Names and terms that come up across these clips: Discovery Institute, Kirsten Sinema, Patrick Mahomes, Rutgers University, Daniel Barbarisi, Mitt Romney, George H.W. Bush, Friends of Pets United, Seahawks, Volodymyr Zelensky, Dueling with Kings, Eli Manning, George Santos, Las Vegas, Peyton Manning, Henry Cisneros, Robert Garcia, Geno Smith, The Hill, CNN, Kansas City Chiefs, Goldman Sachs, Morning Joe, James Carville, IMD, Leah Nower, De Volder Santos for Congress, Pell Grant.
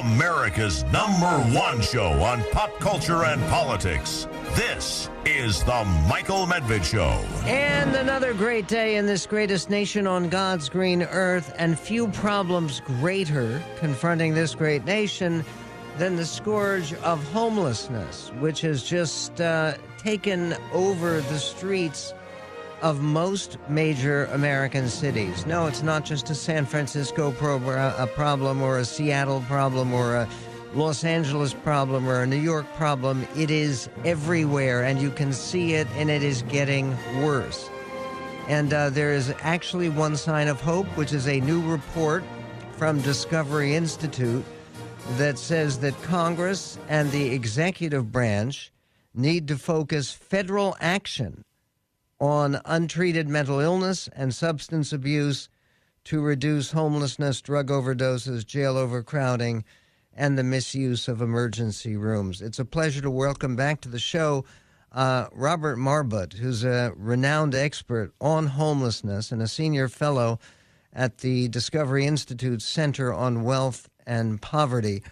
America's #1 show on pop culture and politics. This is the Michael Medved Show. And another great day in this greatest nation on God's green earth, and few problems greater confronting this great nation than the scourge of homelessness, which has just taken over the streets of most major American cities. No, it's not just a San Francisco problem or a Seattle problem or a Los Angeles problem or a New York problem. It is everywhere, and you can see it, and it is getting worse. And there is actually one sign of hope, which is a new report from Discovery Institute that says that Congress and the executive branch need to focus federal action on untreated mental illness and substance abuse to reduce homelessness, drug overdoses, jail overcrowding, and the misuse of emergency rooms. It's a pleasure to welcome back to the show Robert Marbut, who's a renowned expert on homelessness and a senior fellow at the Discovery Institute Center on Wealth and Poverty.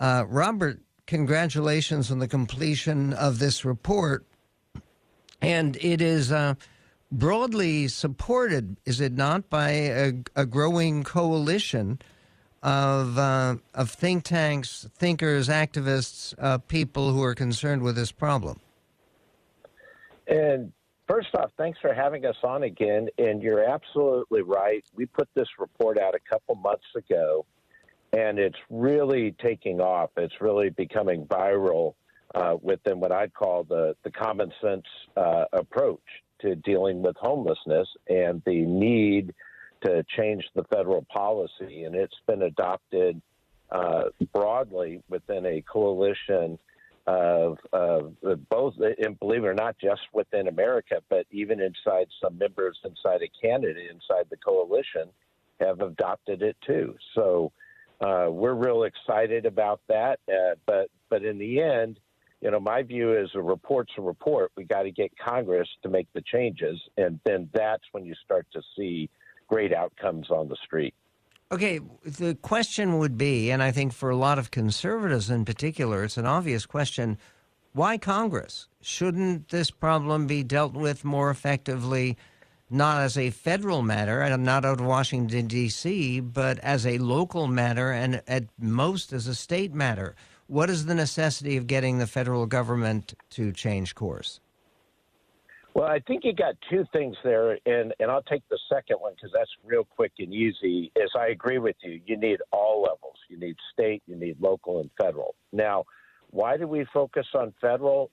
Robert, congratulations on the completion of this report. And it is broadly supported, is it not, by a growing coalition of think tanks, thinkers, activists, people who are concerned with this problem? And first off, thanks for having us on again. And you're absolutely right. We put this report out a couple months ago, and it's really taking off. It's really becoming viral. Within what I'd call the common sense approach to dealing with homelessness and the need to change the federal policy. And it's been adopted broadly within a coalition of both, and believe it or not, just within America, but even inside some members inside of Canada, inside the coalition, have adopted it too. So we're real excited about that. But in the end, you know, my view is a report's a report. We got to get Congress to make the changes, and then that's when you start to see great outcomes on the street. Okay, the question would be, and I think for a lot of conservatives in particular, it's an obvious question, why Congress? Shouldn't this problem be dealt with more effectively, not as a federal matter, and not out of Washington, D.C., but as a local matter and at most as a state matter? What is the necessity of getting the federal government to change course? Well, I think you got two things there, and I'll take the second one because that's real quick and easy. Is I agree with you. You need all levels. You need state, you need local, and federal. Now, why do we focus on federal?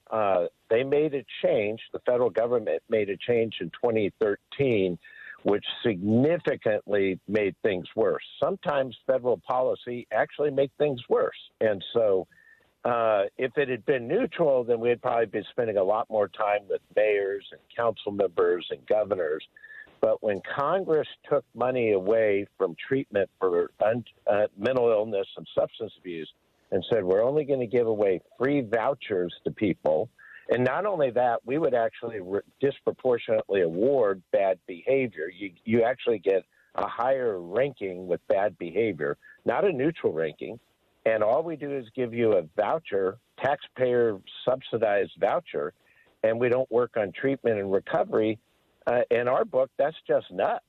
They made a change. The federal government made a change in 2013, which significantly made things worse. Sometimes federal policy actually make things worse. And so if it had been neutral, then we'd probably be spending a lot more time with mayors and council members and governors. But when Congress took money away from treatment for mental illness and substance abuse and said, we're only going to give away free vouchers to people, and not only that, we would actually disproportionately award bad behavior. You actually get a higher ranking with bad behavior, not a neutral ranking. And all we do is give you a voucher, taxpayer-subsidized voucher, and we don't work on treatment and recovery. In our book, that's just nuts.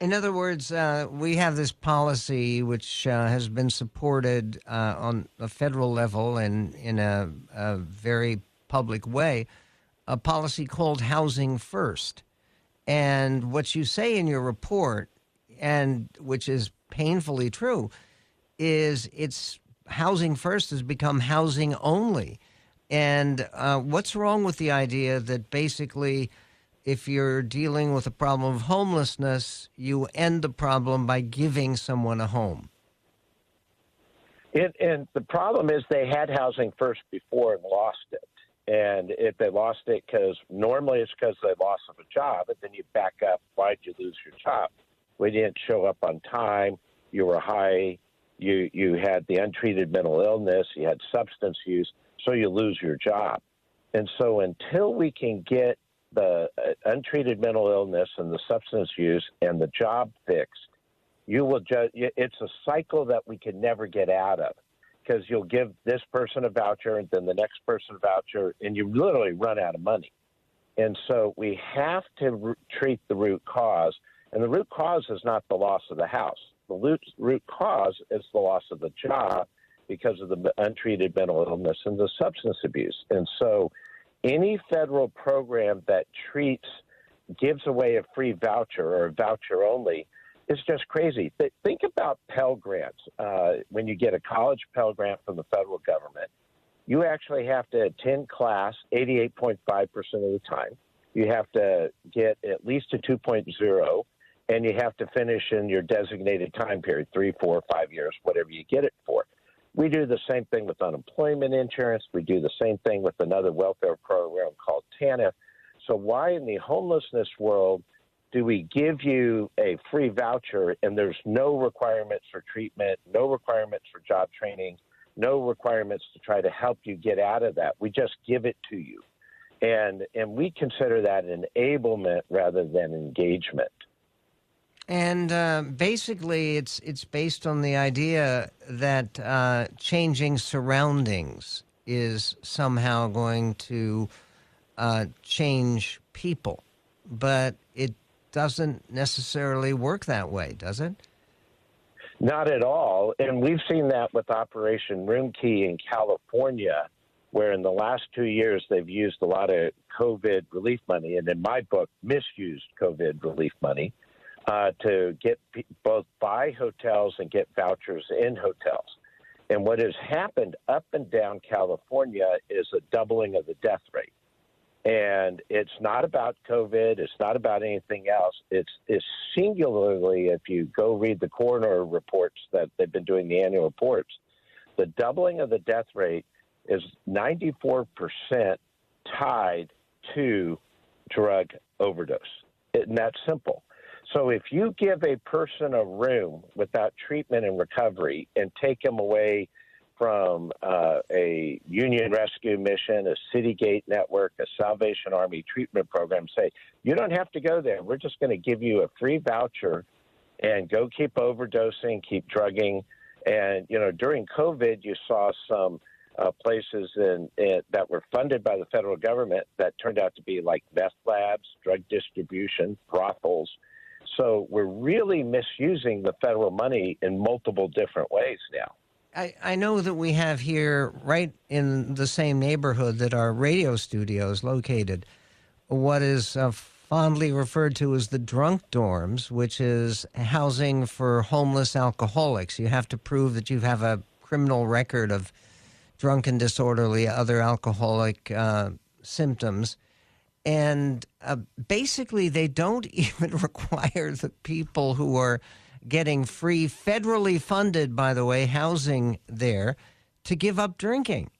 In other words, we have this policy which has been supported on a federal level and in a very public way, a policy called Housing First. And what you say in your report, and which is painfully true, is it's Housing First has become housing only. And what's wrong with the idea that basically if you're dealing with a problem of homelessness, you end the problem by giving someone a home? And the problem is they had Housing First before and lost it. And if they lost it, because normally it's because they lost a job, and then you back up, why'd you lose your job? We didn't show up on time. You were high. You had the untreated mental illness. You had substance use. So you lose your job. And so until we can get the untreated mental illness and the substance use and the job fixed, you will just, it's a cycle that we can never get out of, because you'll give this person a voucher and then the next person a voucher, and you literally run out of money. And so we have to treat the root cause, and the root cause is not the loss of the house. The root cause is the loss of the job because of the untreated mental illness and the substance abuse. And so any federal program that treats, gives away a free voucher or a voucher only, is just crazy. Think about Pell Grants. When you get a college Pell Grant from the federal government, you actually have to attend class 88.5% of the time. You have to get at least a 2.0, and you have to finish in your designated time period, 3, 4, 5 years, whatever you get it for. We do the same thing with unemployment insurance. We do the same thing with another welfare program called TANF. So why in the homelessness world do we give you a free voucher and there's no requirements for treatment, no requirements for job training, no requirements to try to help you get out of that? We just give it to you. And we consider that enablement rather than engagement. And basically, it's based on the idea that changing surroundings is somehow going to change people. But it doesn't necessarily work that way, does it? Not at all. And we've seen that with Operation Room Key in California, where in the last 2 years they've used a lot of COVID relief money, and in my book, misused COVID relief money, to get both buy hotels and get vouchers in hotels. And what has happened up and down California is a doubling of the death rate. And it's not about COVID. It's not about anything else. It's singularly, if you go read the coroner reports that they've been doing, the annual reports, the doubling of the death rate is 94% tied to drug overdose. And that's simple. So if you give a person a room without treatment and recovery and take them away from a union rescue mission, a Citygate network, a Salvation Army treatment program, say, you don't have to go there. We're just going to give you a free voucher and go keep overdosing, keep drugging. And, you know, during COVID, you saw some places in that were funded by the federal government that turned out to be like meth labs, drug distribution, brothels. So we're really misusing the federal money in multiple different ways now. I know that we have here, right in the same neighborhood that our radio studio is located, what is fondly referred to as the drunk dorms, which is housing for homeless alcoholics. You have to prove that you have a criminal record of drunken, disorderly, other alcoholic symptoms. And basically, they don't even require the people who are getting free, federally funded, by the way, housing there, to give up drinking.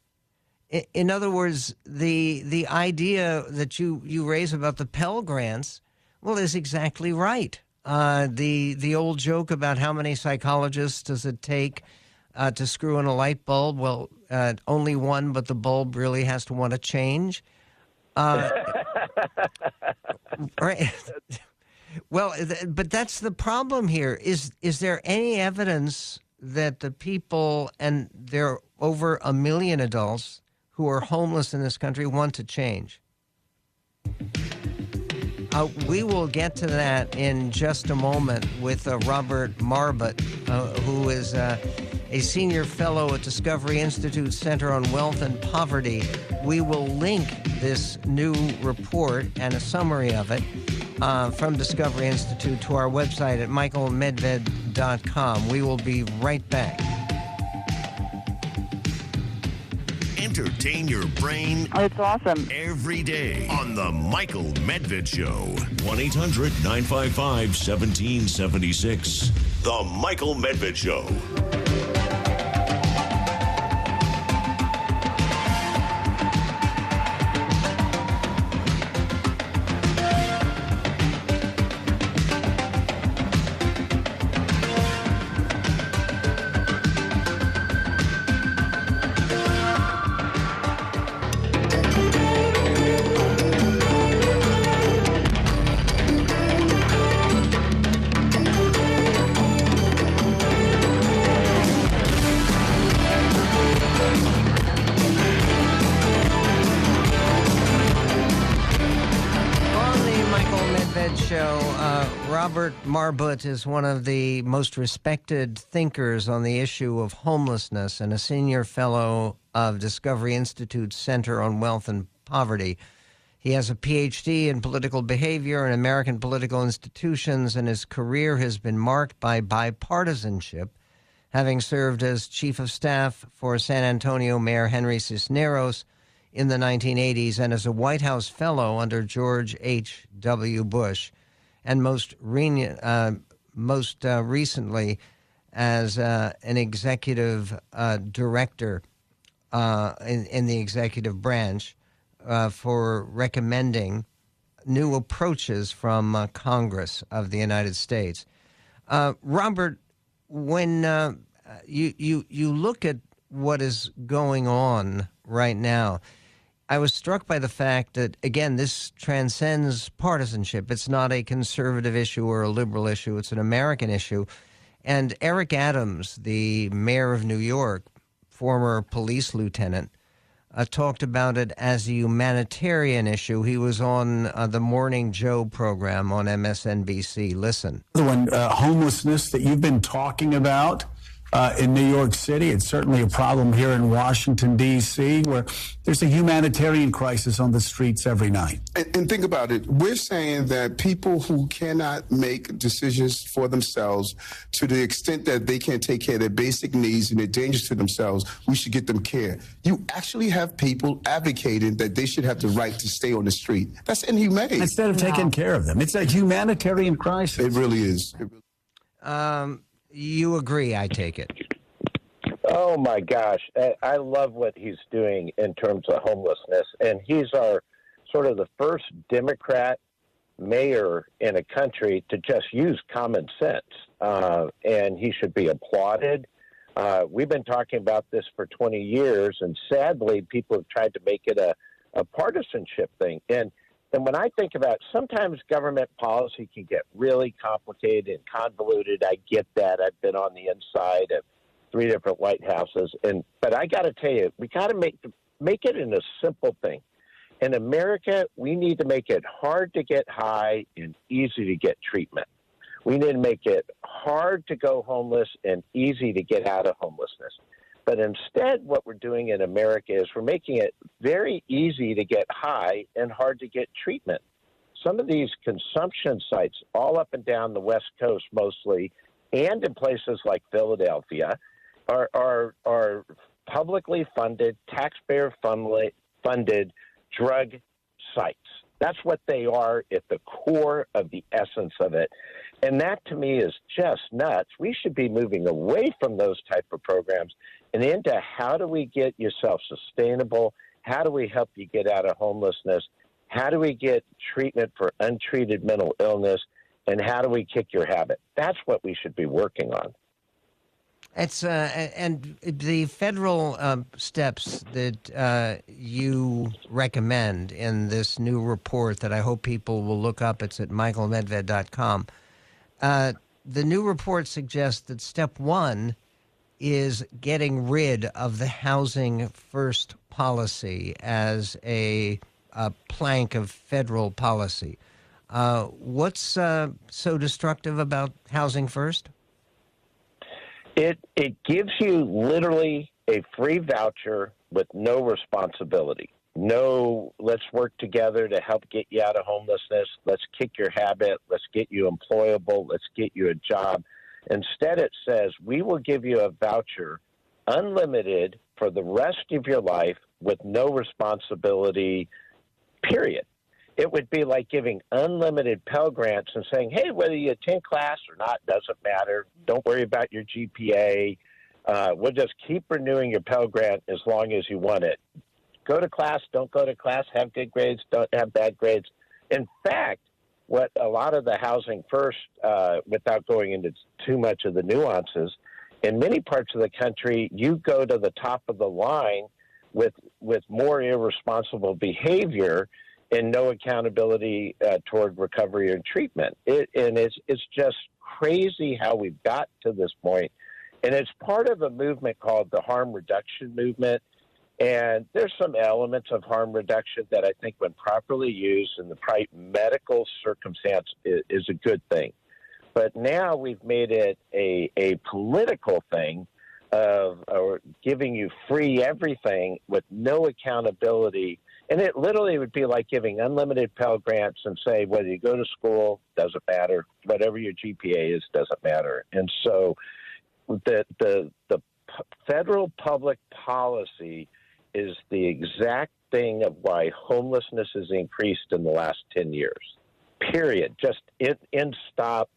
In other words, the idea that you raise about the Pell Grants, well, is exactly right. The old joke about how many psychologists does it take to screw in a light bulb? Well, only one, but the bulb really has to want to change. Right. Well, but that's the problem here. Is there any evidence that the people, and there are over 1 million adults who are homeless in this country, want to change? We will get to that in just a moment with Robert Marbut, who is a senior fellow at Discovery Institute Center on Wealth and Poverty. We will link this new report and a summary of it from Discovery Institute to our website at michaelmedved.com. We will be right back. Entertain your brain. Oh, it's awesome. Every day on The Michael Medved Show. 1-800-955-1776. The Michael Medved Show. Med Show. Robert Marbut is one of the most respected thinkers on the issue of homelessness and a senior fellow of Discovery Institute's Center on Wealth and Poverty. He has a PhD in political behavior and American political institutions, and his career has been marked by bipartisanship, having served as chief of staff for San Antonio Mayor Henry Cisneros in the 1980s and as a White House fellow under George H.W. Bush, and most recently as an executive director in the executive branch for recommending new approaches from Congress of the United States. Robert, when you look at what is going on right now, I was struck by the fact that, again, this transcends partisanship. It's not a conservative issue or a liberal issue. It's an American issue. And Eric Adams, the mayor of New York, former police lieutenant, talked about it as a humanitarian issue. He was on the Morning Joe program on MSNBC. Listen. The one, homelessness that you've been talking about, in New York City. It's certainly a problem here in Washington, D.C., where there's a humanitarian crisis on the streets every night. And think about it. We're saying that people who cannot make decisions for themselves, to the extent that they can't take care of their basic needs and they're dangerous to themselves, we should get them care. You actually have people advocating that they should have the right to stay on the street. That's inhumane. Instead of taking care of them. It's a humanitarian crisis. It really is. You agree, I take it. Oh, my gosh. I love what he's doing in terms of homelessness. And he's our sort of the first Democrat mayor in a country to just use common sense. And he should be applauded. We've been talking about this for 20 years. And sadly, people have tried to make it a partisanship thing. And when I think about it, sometimes government policy can get really complicated and convoluted. I get that. I've been on the inside of three different lighthouses. But I got to tell you, we got to make it in a simple thing. In America, we need to make it hard to get high and easy to get treatment. We need to make it hard to go homeless and easy to get out of homelessness. But instead, what we're doing in America is we're making it very easy to get high and hard to get treatment. Some of these consumption sites all up and down the West Coast mostly, and in places like Philadelphia, are publicly funded, taxpayer-funded drug sites. That's what they are at the core of the essence of it. And that, to me, is just nuts. We should be moving away from those type of programs and into how do we get yourself sustainable? How do we help you get out of homelessness? How do we get treatment for untreated mental illness? And how do we kick your habit? That's what we should be working on. It's and the federal steps that you recommend in this new report that I hope people will look up. It's at michaelmedved.com. The new report suggests that step one is getting rid of the housing first policy as a plank of federal policy. What's so destructive about housing first? It gives you literally a free voucher with no responsibility. No, let's work together to help get you out of homelessness. Let's kick your habit. Let's get you employable. Let's get you a job. Instead, it says we will give you a voucher unlimited for the rest of your life with no responsibility, period. It would be like giving unlimited Pell Grants and saying, hey, whether you attend class or not, doesn't matter. Don't worry about your GPA. We'll just keep renewing your Pell Grant as long as you want it. Go to class, don't go to class, have good grades, don't have bad grades. In fact, what a lot of the housing first, without going into too much of the nuances, in many parts of the country, you go to the top of the line with more irresponsible behavior and no accountability toward recovery or treatment. It's just crazy how we've got to this point. And it's part of a movement called the harm reduction movement. And there's some elements of harm reduction that I think when properly used in the right medical circumstance is a good thing. But now we've made it a political thing of giving you free everything with no accountability. And it literally would be like giving unlimited Pell Grants and say, whether you go to school, doesn't matter. Whatever your GPA is, doesn't matter. And so the federal public policy is the exact thing of why homelessness has increased in the last 10 years, period. Just stop,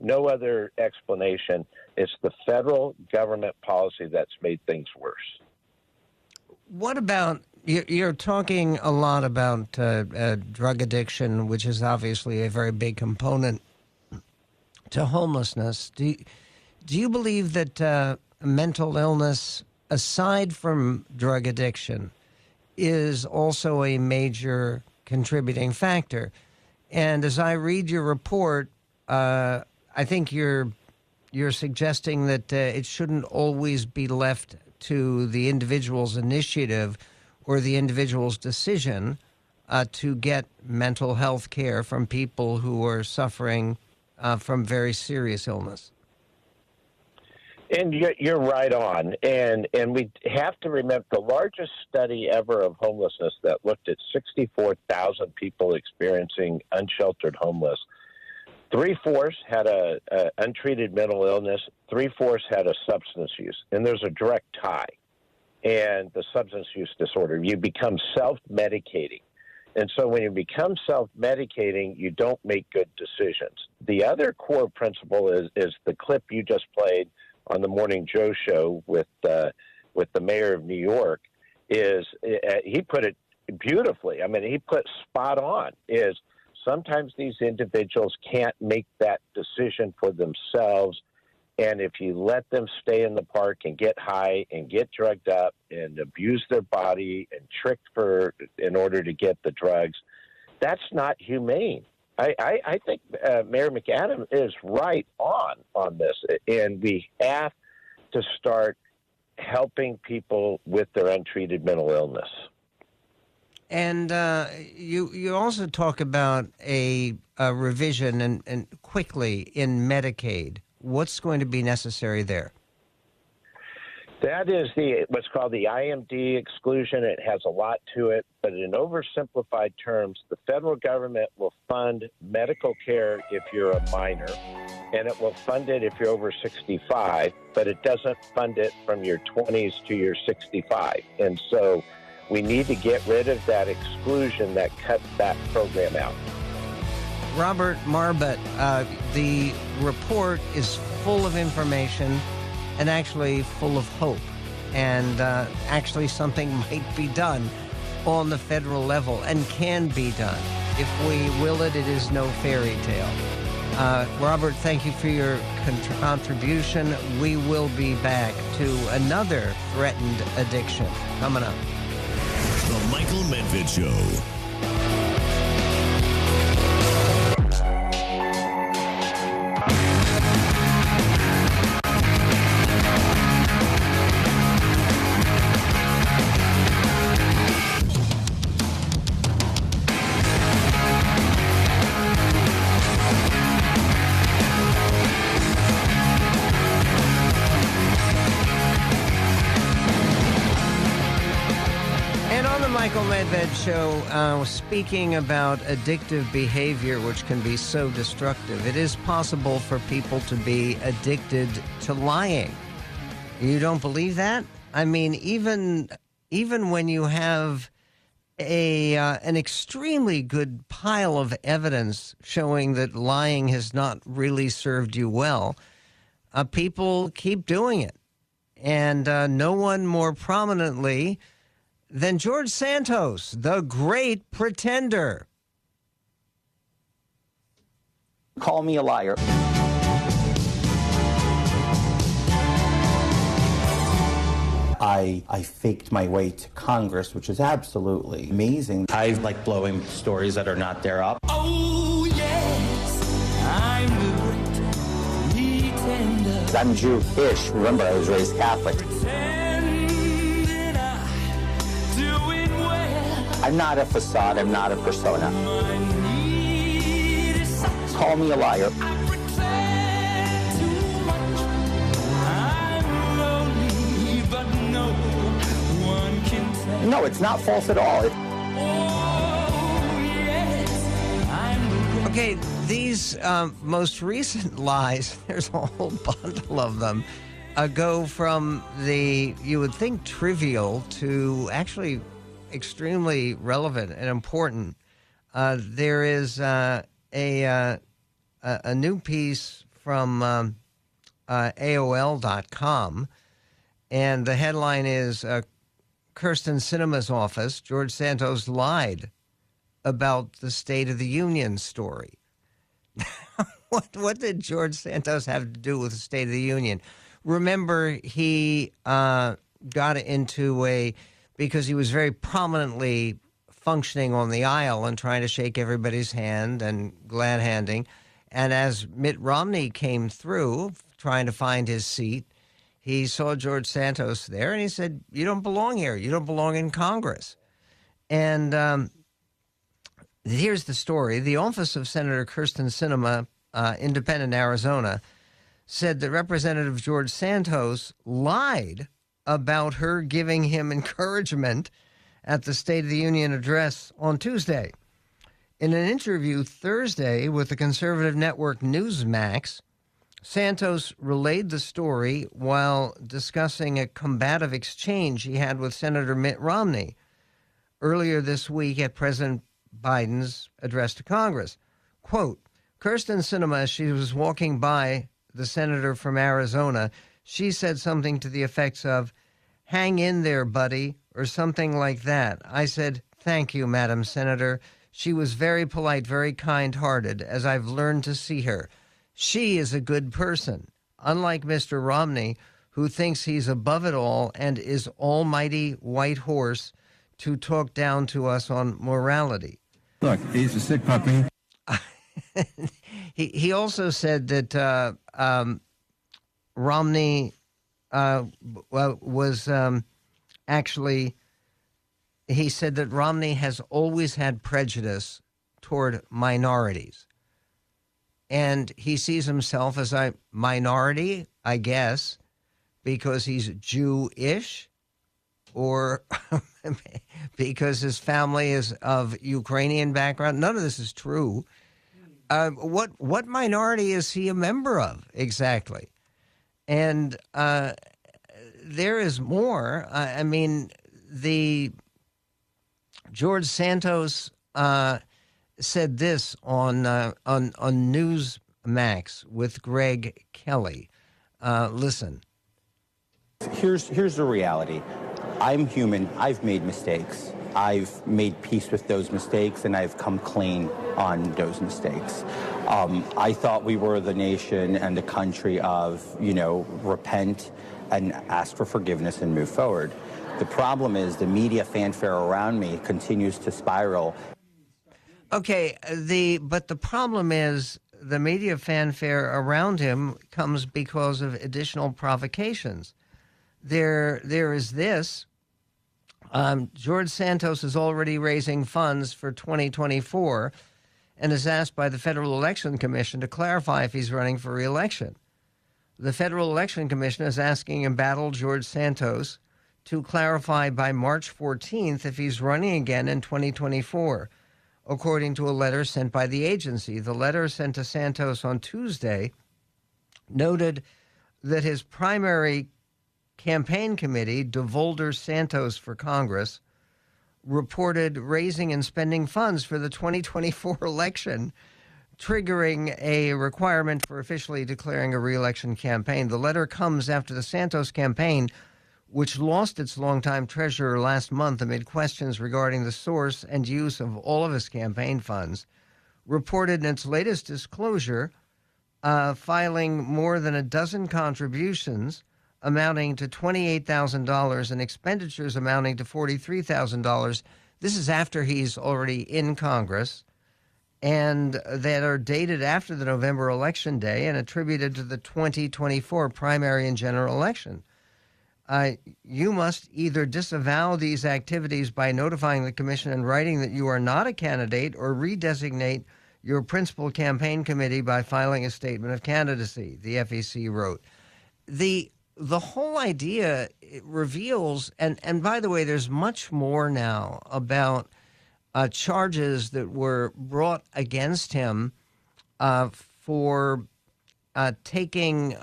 no other explanation. It's the federal government policy that's made things worse. What about, you're talking a lot about drug addiction, which is obviously a very big component to homelessness. Do you believe that mental illness, aside from drug addiction, is also a major contributing factor? And as I read your report, I think you're suggesting that it shouldn't always be left to the individual's initiative or the individual's decision to get mental health care from people who are suffering from very serious illness. And you're right on. And we have to remember the largest study ever of homelessness that looked at 64,000 people experiencing unsheltered homeless. 3/4 had a untreated mental illness. 3/4 had a substance use. And there's a direct tie. And the substance use disorder, you become self-medicating. And so when you become self-medicating, you don't make good decisions. The other core principle is the clip you just played on the Morning Joe show with the mayor of New York. Is he put it beautifully. I mean, he put spot on, is sometimes these individuals can't make that decision for themselves. And if you let them stay in the park and get high and get drugged up and abuse their body and tricked in order to get the drugs, that's not humane. I think Mayor McAdam is right on this, and we have to start helping people with their untreated mental illness. And you also talk about a revision and quickly in Medicaid. What's going to be necessary there? That is what's called the IMD exclusion. It has a lot to it, but in oversimplified terms, the federal government will fund medical care if you're a minor, and it will fund it if you're over 65, but it doesn't fund it from your 20s to your 65. And so we need to get rid of that exclusion that cuts that program out. Robert Marbut, the report is full of information and actually full of hope. And actually something might be done on the federal level and can be done. If we will it, it is no fairy tale. Robert, thank you for your contribution. We will be back to another threatened addiction coming up. The Michael Medved Show. Show speaking about addictive behavior, which can be so destructive. It is possible for people to be addicted to lying. You don't believe that? I mean, even when you have an extremely good pile of evidence showing that lying has not really served you well, people keep doing it. And no one more prominently Then George Santos, the great pretender. Call me a liar. I faked my way to Congress, which is absolutely amazing. I like blowing stories that are not there up. Oh, yes, I'm the great pretender. I'm Jewish. Remember, I was raised Catholic. Pretend I'm not a facade, I'm not a persona. Call me a liar. No, it's not false at all. Okay, these most recent lies, there's a whole bundle of them, go from the, you would think, trivial to actually extremely relevant and important. There is a new piece from AOL.com, and the headline is Kirsten Sinema's office, George Santos lied about the State of the Union story. What did George Santos have to do with the State of the Union? Remember, he got into a, because he was very prominently functioning on the aisle and trying to shake everybody's hand and glad-handing. And as Mitt Romney came through trying to find his seat, he saw George Santos there, and he said, you don't belong here. You don't belong in Congress. And here's the story. The office of Senator Kirsten Sinema, independent Arizona, said that Representative George Santos lied about her giving him encouragement at the State of the Union address on Tuesday. In an interview Thursday with the conservative network Newsmax, Santos relayed the story while discussing a combative exchange he had with Senator Mitt Romney earlier this week at President Biden's address to Congress. Quote, Kirsten Sinema, as she was walking by the senator from Arizona, she said something to the effects of, hang in there, buddy, or something like that. I said, thank you, Madam Senator. She was very polite, very kind-hearted, as I've learned to see her. She is a good person, unlike Mr. Romney, who thinks he's above it all and is almighty white horse to talk down to us on morality. Look, he's a sick puppy. He also said that Romney was actually, he said that Romney has always had prejudice toward minorities. And he sees himself as a minority, I guess, because he's Jewish or because his family is of Ukrainian background. None of this is true. What minority is he a member of exactly? And there is more. I mean, the George Santos said this on Newsmax with Greg Kelly. Listen. Here's the reality. I'm human. I've made mistakes. I've made peace with those mistakes, and I've come clean on those mistakes. I thought we were the nation and the country of, you know, repent and ask for forgiveness and move forward. The problem is the media fanfare around me continues to spiral. Okay, but the problem is the media fanfare around him comes because of additional provocations. There is this. George Santos is already raising funds for 2024 and is asked by the Federal Election Commission to clarify if he's running for re-election. The Federal Election Commission is asking embattled George Santos to clarify by March 14th if he's running again in 2024. According to a letter sent by the agency. The letter sent to Santos on Tuesday noted that his primary campaign committee, De Volder Santos for Congress, reported raising and spending funds for the 2024 election, triggering a requirement for officially declaring a re-election campaign. The letter comes after the Santos campaign, which lost its longtime treasurer last month amid questions regarding the source and use of all of his campaign funds, reported in its latest disclosure, filing more than a dozen contributions amounting to $28,000 and expenditures amounting to $43,000. This is after he's already in Congress, and that are dated after the November election day and attributed to the 2024 primary and general election. you must either disavow these activities by notifying the commission in writing that you are not a candidate or redesignate your principal campaign committee by filing a statement of candidacy, the FEC wrote. The whole idea reveals, and by the way, there's much more now about charges that were brought against him for taking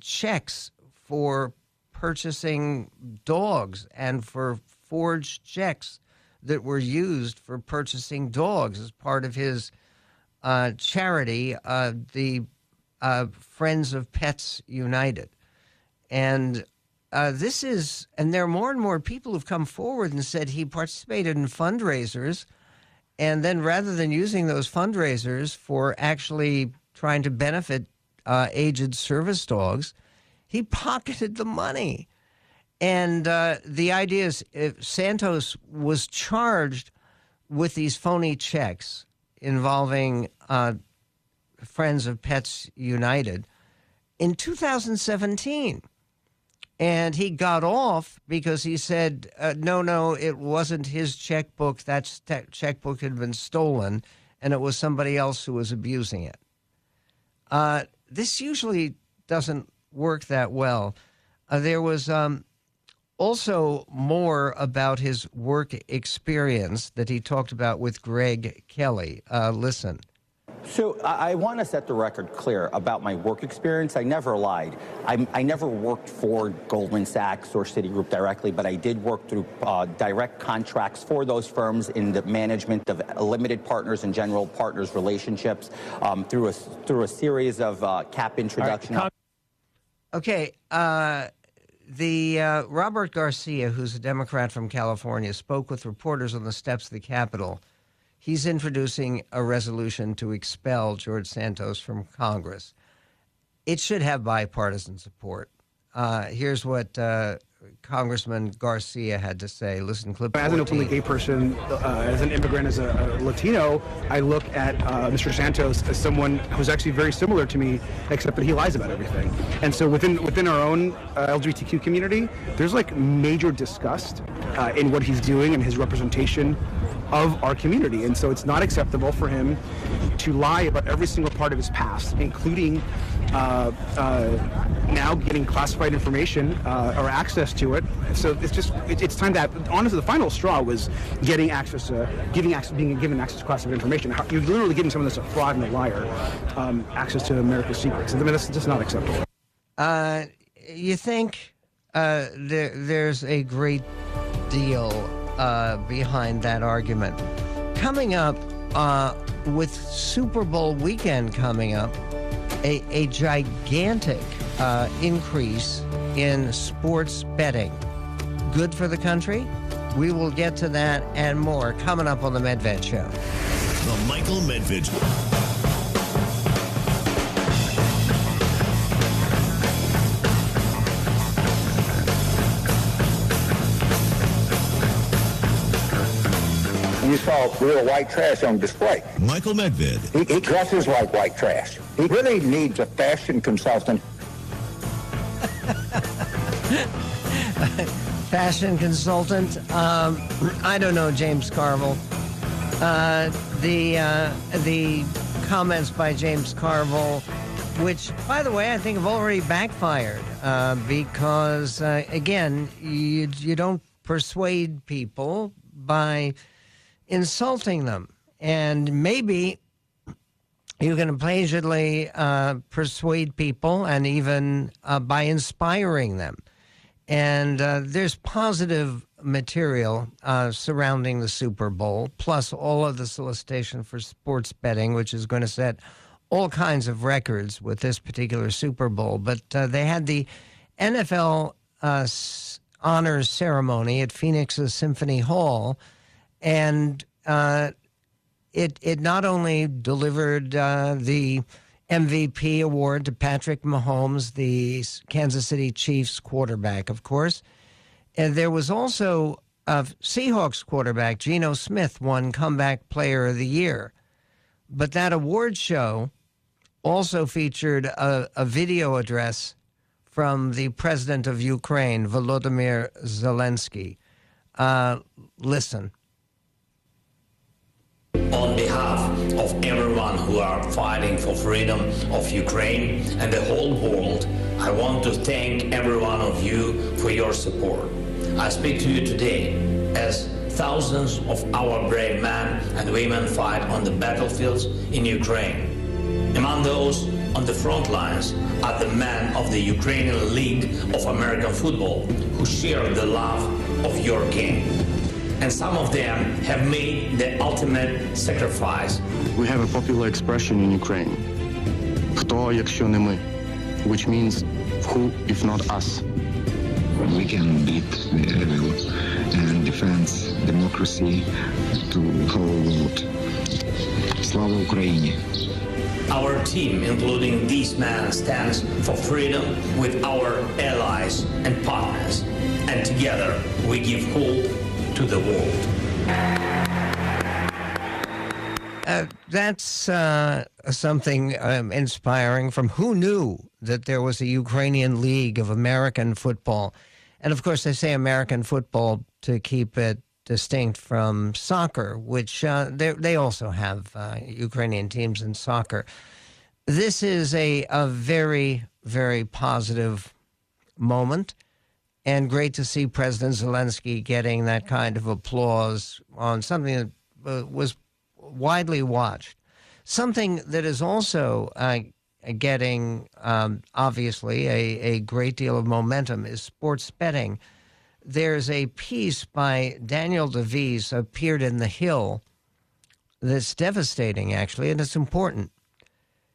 checks for purchasing dogs and for forged checks that were used for purchasing dogs as part of his charity, the Friends of Pets United. And this is, and there are more and more people who've come forward and said he participated in fundraisers, and then rather than using those fundraisers for actually trying to benefit aged service dogs, he pocketed the money. And the idea is if Santos was charged with these phony checks involving Friends of Pets United in 2017. And he got off because he said, no, it wasn't his checkbook. That checkbook had been stolen, and it was somebody else who was abusing it. This usually doesn't work that well. There was also more about his work experience that he talked about with Greg Kelly. Listen. So I want to set the record clear about my work experience. I never lied. I never worked for Goldman Sachs or Citigroup directly, but I did work through direct contracts for those firms in the management of limited partners and general partners relationships through a series of cap introduction. Okay. The Robert Garcia, who's a Democrat from California, spoke with reporters on the steps of the Capitol. He's introducing a resolution to expel George Santos from Congress. It should have bipartisan support. Here's what Congressman Garcia had to say. Listen, clip 14. As an openly gay person, as an immigrant, as a Latino, I look at Mr. Santos as someone who's actually very similar to me, except that he lies about everything. And so within our own LGBTQ community, there's like major disgust in what he's doing and his representation of our community. And so it's not acceptable for him to lie about every single part of his past, including now getting classified information or access to it. So it's just, it's time that, honestly, the final straw was getting access to, being given access to classified information. You're literally giving someone that's a fraud and a liar access to America's secrets. I mean, that's just not acceptable. You think there's a great deal behind that argument. Coming up, with Super Bowl weekend coming up, a gigantic increase in sports betting. Good for the country? We will get to that and more coming up on The Medved Show. The Michael Medved Show. You saw real white trash on display. Michael Medved. He dresses like white trash. He really needs a fashion consultant. Fashion consultant? I don't know, James Carville. The comments by James Carville, which, by the way, I think have already backfired because, again, you don't persuade people by insulting them, and maybe you can occasionally persuade people, and even by inspiring them. And there's positive material surrounding the Super Bowl, plus all of the solicitation for sports betting, which is going to set all kinds of records with this particular Super Bowl. But they had the NFL honors ceremony at Phoenix's Symphony Hall. And it not only delivered the MVP award to Patrick Mahomes, the Kansas City Chiefs quarterback, of course. And there was also a Seahawks quarterback, Geno Smith, won Comeback Player of the Year. But that award show also featured a video address from the president of Ukraine, Volodymyr Zelensky. Listen. On behalf of everyone who are fighting for freedom of Ukraine and the whole world, I want to thank every one of you for your support. I speak to you today as thousands of our brave men and women fight on the battlefields in Ukraine. Among those on the front lines are the men of the Ukrainian League of American Football who share the love of your king. And some of them have made the ultimate sacrifice. We have a popular expression in Ukraine, "Хто, якщо не ми," which means who, if not us. We can beat the evil and defend democracy to the whole world. Slava Ukraini! Our team, including this man, stands for freedom with our allies and partners. And together, we give hope to the world. That's something inspiring from who knew that there was a Ukrainian League of American Football. And, of course, they say American football to keep it distinct from soccer, which they also have Ukrainian teams in soccer. This is a very, very positive moment, and great to see President Zelensky getting that kind of applause on something that was widely watched. Something that is also getting, obviously, a great deal of momentum is sports betting. There's a piece by Daniel DeVise appeared in The Hill that's devastating, actually, and it's important.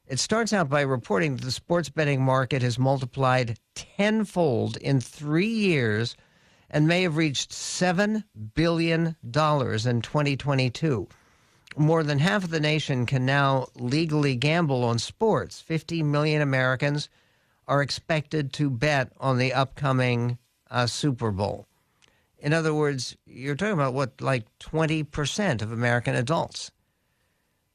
It starts out by reporting that the sports betting market has multiplied tenfold in 3 years and may have reached $7 billion in 2022. More than half of the nation can now legally gamble on sports. 50 million Americans are expected to bet on the upcoming Super Bowl. In other words, you're talking about, what, like 20% of American adults.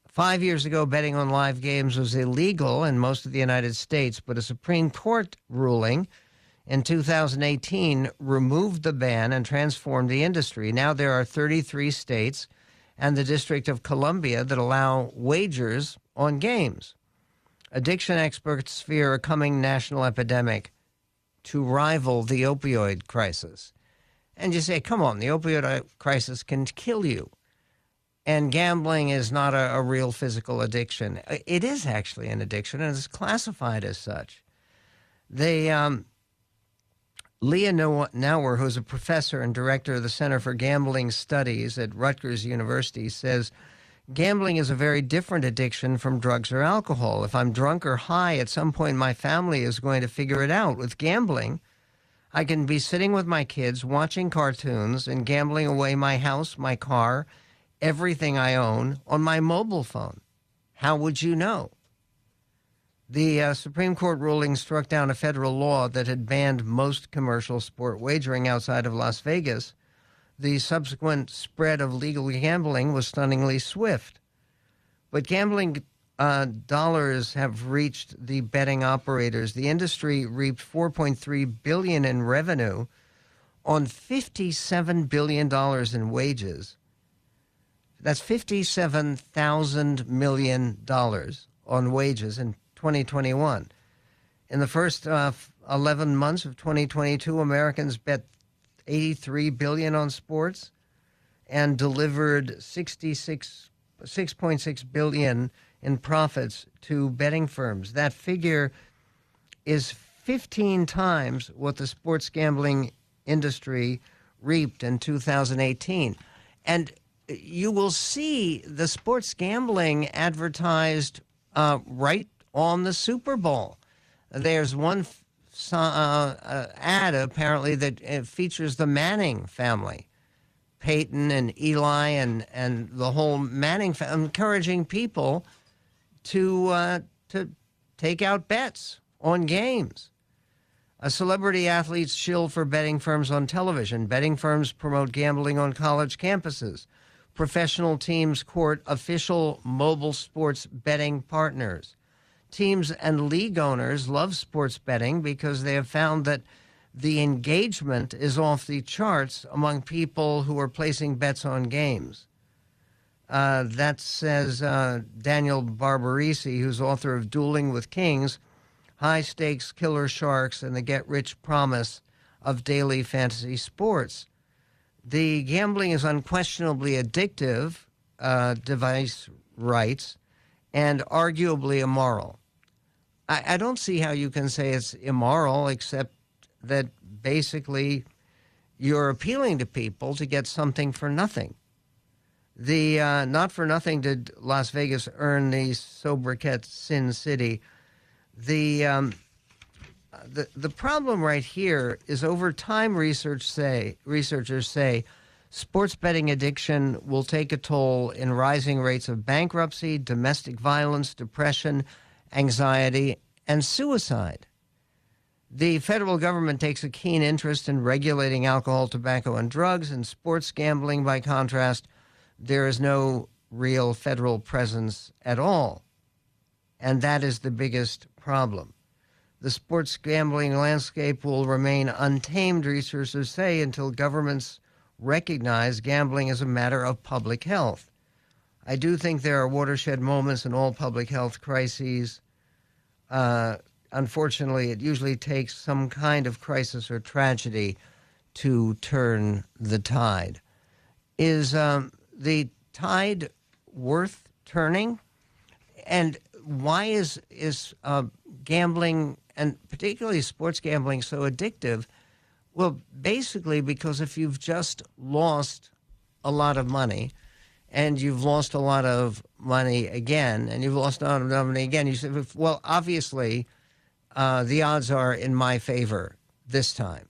5 years ago, betting on live games was illegal in most of the United States, but a Supreme Court ruling in 2018 removed the ban and transformed the industry. Now there are 33 states and the District of Columbia that allow wagers on games. Addiction experts fear a coming national epidemic to rival the opioid crisis. And you say, come on, the opioid crisis can kill you. And gambling is not a real physical addiction. It is actually an addiction, and it's classified as such. They, Leah Nower, who's a professor and director of the Center for Gambling Studies at Rutgers University, says, gambling is a very different addiction from drugs or alcohol. If I'm drunk or high, at some point my family is going to figure it out. With gambling, I can be sitting with my kids, watching cartoons, and gambling away my house, my car, everything I own on my mobile phone. How would you know? The Supreme Court ruling struck down a federal law that had banned most commercial sport wagering outside of Las Vegas. The subsequent spread of legal gambling was stunningly swift. But gambling dollars have reached the betting operators. The industry reaped $4.3 billion in revenue on $57 billion in wages. That's $57,000 million on wages in 2021. In the first 11 months of 2022, Americans bet $83 billion on sports and delivered $6.6 billion in profits to betting firms. That figure is 15 times what the sports gambling industry reaped in 2018. And you will see the sports gambling advertised right on the Super Bowl. There's one ad apparently that features the Manning family, Peyton and Eli and the whole Manning family, encouraging people to take out bets on games. Celebrity athletes shill for betting firms on television. Betting firms promote gambling on college campuses. Professional teams court official mobile sports betting partners. teams and league owners love sports betting because they have found that the engagement is off the charts among people who are placing bets on games. That says Daniel Barbarisi, who's author of Dueling with Kings, High Stakes, Killer Sharks, and the Get-Rich Promise of Daily Fantasy Sports. The gambling is unquestionably addictive, DeVise writes, and arguably immoral. I don't see how you can say it's immoral, except that basically you're appealing to people to get something for nothing. The not for nothing did Las Vegas earn the sobriquet Sin City. The problem right here is over time researchers say sports betting addiction will take a toll in rising rates of bankruptcy, domestic violence, depression, anxiety, and suicide. The federal government takes a keen interest in regulating alcohol, tobacco, and drugs, and sports gambling, by contrast, there is no real federal presence at all. And that is the biggest problem. The sports gambling landscape will remain untamed, researchers say, until governments recognize gambling as a matter of public health. I do think there are watershed moments in all public health crises. Unfortunately, it usually takes some kind of crisis or tragedy to turn the tide. Is the tide worth turning? And why is gambling, and particularly sports gambling, so addictive? Well, basically because if you've just lost a lot of money, and you've lost a lot of money again, and you've lost a lot of money again, you say, well, obviously, the odds are in my favor this time.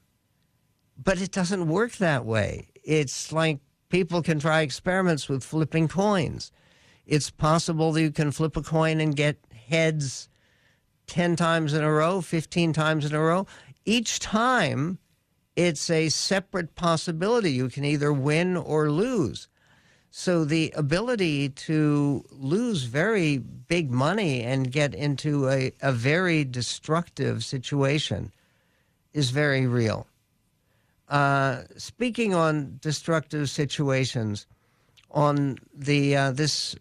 But it doesn't work that way. It's like people can try experiments with flipping coins. It's possible that you can flip a coin and get heads 10 times in a row, 15 times in a row. Each time, it's a separate possibility. You can either win or lose. So the ability to lose very big money and get into a very destructive situation is very real. Speaking on destructive situations, on the this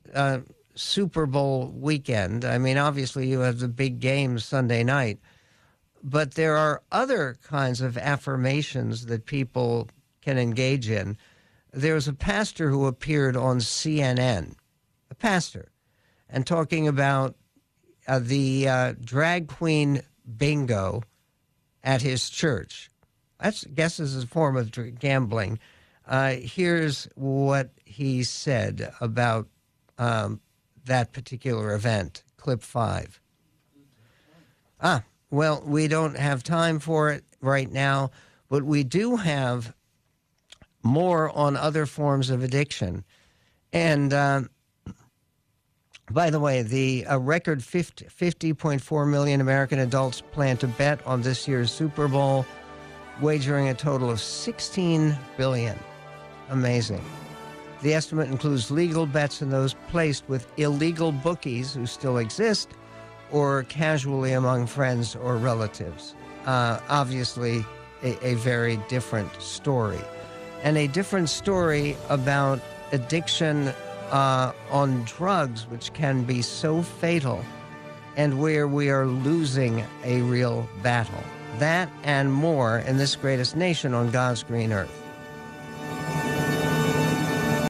Super Bowl weekend, I mean, obviously you have the big game Sunday night, but there are other kinds of affirmations that people can engage in. There was a pastor who appeared on CNN, a pastor, and talking about the drag queen bingo at his church. That's, I guess, is a form of gambling. Here's what he said about that particular event, clip 5. Well, we don't have time for it right now, but we do have more on other forms of addiction. And by the way, the record 50.4 million American adults plan to bet on this year's Super Bowl, wagering a total of $16 billion. Amazing. The estimate includes legal bets and those placed with illegal bookies who still exist, or casually among friends or relatives. Obviously, a very different story. And a different story about addiction on drugs, which can be so fatal, and where we are losing a real battle. That and more in this greatest nation on God's green earth.